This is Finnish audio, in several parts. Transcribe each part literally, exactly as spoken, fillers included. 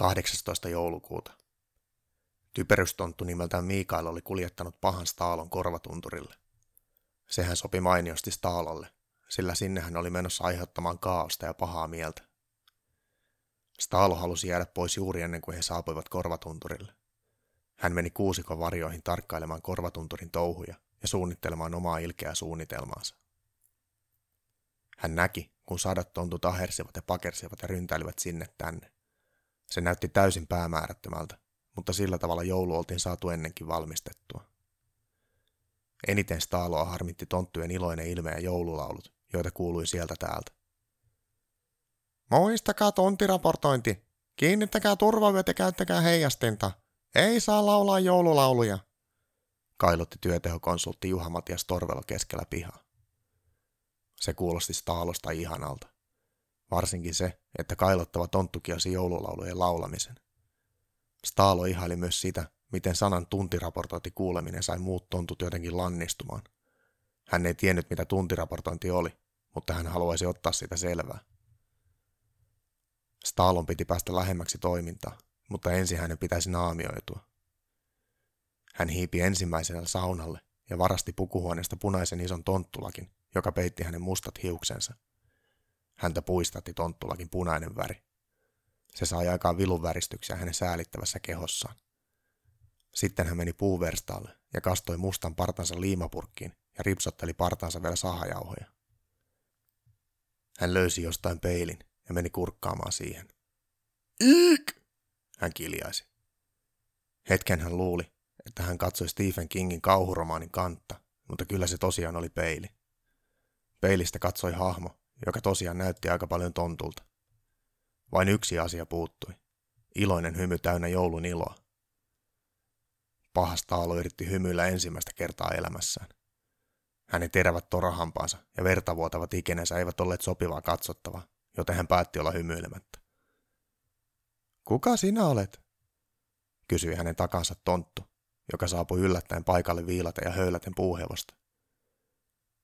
kahdeksastoista joulukuuta. Typerystonttu nimeltään Mikael oli kuljettanut pahan Staalon Korvatunturille. Sehän sopi mainiosti Staalolle, sillä sinne hän oli menossa aiheuttamaan kaaosta ja pahaa mieltä. Staalo halusi jäädä pois juuri ennen kuin he saapuivat Korvatunturille. Hän meni kuusikon varjoihin tarkkailemaan Korvatunturin touhuja ja suunnittelemaan omaa ilkeää suunnitelmaansa. Hän näki, kun sadat tontut ahersivat ja pakersivat ja ryntäilivät sinne tänne. Se näytti täysin päämäärättömältä, mutta sillä tavalla joulu oltiin saatu ennenkin valmistettua. Eniten Staaloa harmitti tonttujen iloinen ilme ja joululaulut, joita kuului sieltä täältä. Muistakaa tonttiraportointi! Kiinnittäkää turvavyöt ja käyttäkää heijastinta! Ei saa laulaa joululauluja! Kailotti työtehokonsultti Juha Matias Torvelo keskellä pihaa. Se kuulosti Staalosta ihanalta. Varsinkin se, että kailottava tonttu kielsi joululaulujen laulamisen. Staalo ihaili myös sitä, miten sanan tuntiraportointi kuuleminen sai muut tontut jotenkin lannistumaan. Hän ei tiennyt, mitä tuntiraportointi oli, mutta hän haluaisi ottaa siitä selvää. Staalon piti päästä lähemmäksi toimintaa, mutta ensin hänen pitäisi naamioitua. Hän hiipi ensimmäisenä saunalle ja varasti pukuhuoneesta punaisen ison tonttulakin, joka peitti hänen mustat hiuksensa. Häntä puistatti tonttulakin punainen väri. Se sai aikaan vilun väristyksiä hänen säälittävässä kehossaan. Sitten hän meni puuverstaalle ja kastoi mustan partansa liimapurkkiin ja ripsotteli partansa vielä sahajauhoja. Hän löysi jostain peilin ja meni kurkkaamaan siihen. Iik! Hän kiljaisi. Hetken hän luuli, että hän katsoi Stephen Kingin kauhuromaanin kantta, mutta kyllä se tosiaan oli peili. Peilistä katsoi hahmo, joka tosiaan näytti aika paljon tontulta. Vain yksi asia puuttui. Iloinen hymy täynnä joulun iloa. Paha Staalo yritti hymyillä ensimmäistä kertaa elämässään. Hänen terävät torahampaansa ja vertavuotavat ikenensä eivät olleet sopivaa katsottavaa, joten hän päätti olla hymyilemättä. Kuka sinä olet? Kysyi hänen takansa tonttu, joka saapui yllättäen paikalle viilaten ja höyläten puuhevosta.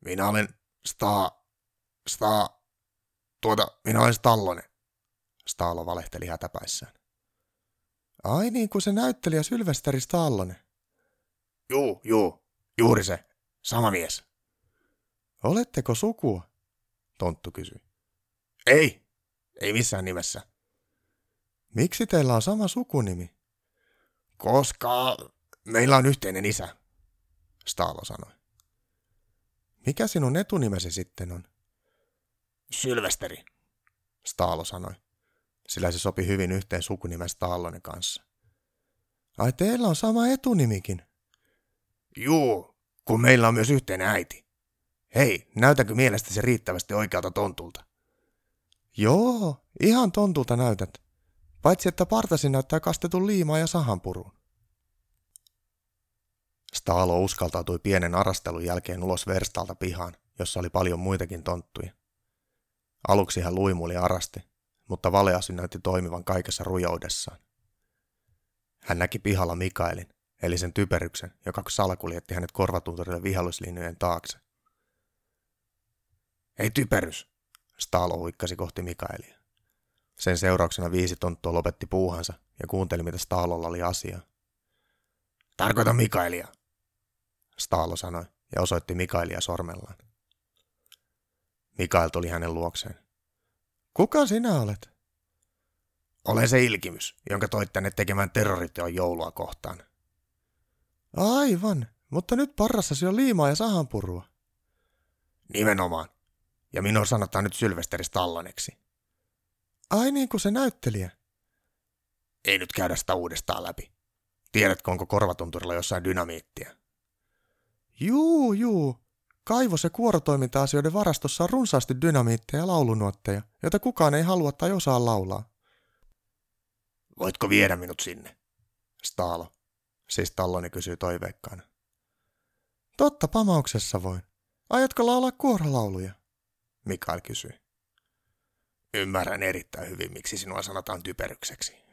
Minä olen sta... sta... tuota, minä olen Stallone. Staalo valehteli hätäpäissään. Ai niin kuin se näyttelijä Sylvester Stallone. Juu, juu, juuri se, sama mies. Oletteko sukua? Tonttu kysyi. Ei, ei missään nimessä. Miksi teillä on sama sukunimi? Koska meillä on yhteinen isä, Staalo sanoi. Mikä sinun etunimesi sitten on? Sylvesteri, Staalo sanoi, sillä se sopi hyvin yhteen sukunimen Staalonen kanssa. Ai teillä on sama etunimikin? Juu, kun meillä on myös yhteinen äiti. Hei, näytänkö mielestäsi riittävästi oikealta tontulta? Joo, ihan tontulta näytät, paitsi että partasi näyttää kastetun liimaa ja sahanpuruun. Staalo uskaltautui pienen arastelun jälkeen ulos verstaalta pihaan, jossa oli paljon muitakin tonttuja. Aluksi hän luimuli arasti, mutta valeasi näytti toimivan kaikessa rujoudessaan. Hän näki pihalla Mikaelin, eli sen typeryksen, joka salakuljetti hänet Korvatunturille vihallislinjojen taakse. Ei typerys, Staalo huikkasi kohti Mikaelia. Sen seurauksena viisi tonttua lopetti puuhansa ja kuunteli, mitä Staalolla oli asiaa. Tarkoita Mikaelia, Staalo sanoi ja osoitti Mikaelia sormellaan. Mikael tuli hänen luokseen. Kuka sinä olet? Olen se ilkimys, jonka toit tänne tekemään terroriteon joulua kohtaan. Aivan, mutta nyt parrassasi on liimaa ja sahanpurua. Nimenomaan, ja minua sanotaan nyt Sylvester Stalloneksi. Ai niin kuin se näyttelijä. Ei nyt käydä sitä uudestaan läpi. Tiedätkö, onko Korvatunturilla jossain dynamiittia? Juu, juu. Kaivos- ja kuorotoiminta-asioiden varastossa on runsaasti dynamiitteja ja laulunuotteja, joita kukaan ei halua tai osaa laulaa. Voitko viedä minut sinne? Staalo. Siis Stallone kysyi toiveikkaana. Totta pamauksessa voin. Aiotko laulaa kuorolauluja? Mikael kysyi. Ymmärrän erittäin hyvin, miksi sinua sanotaan typerykseksi.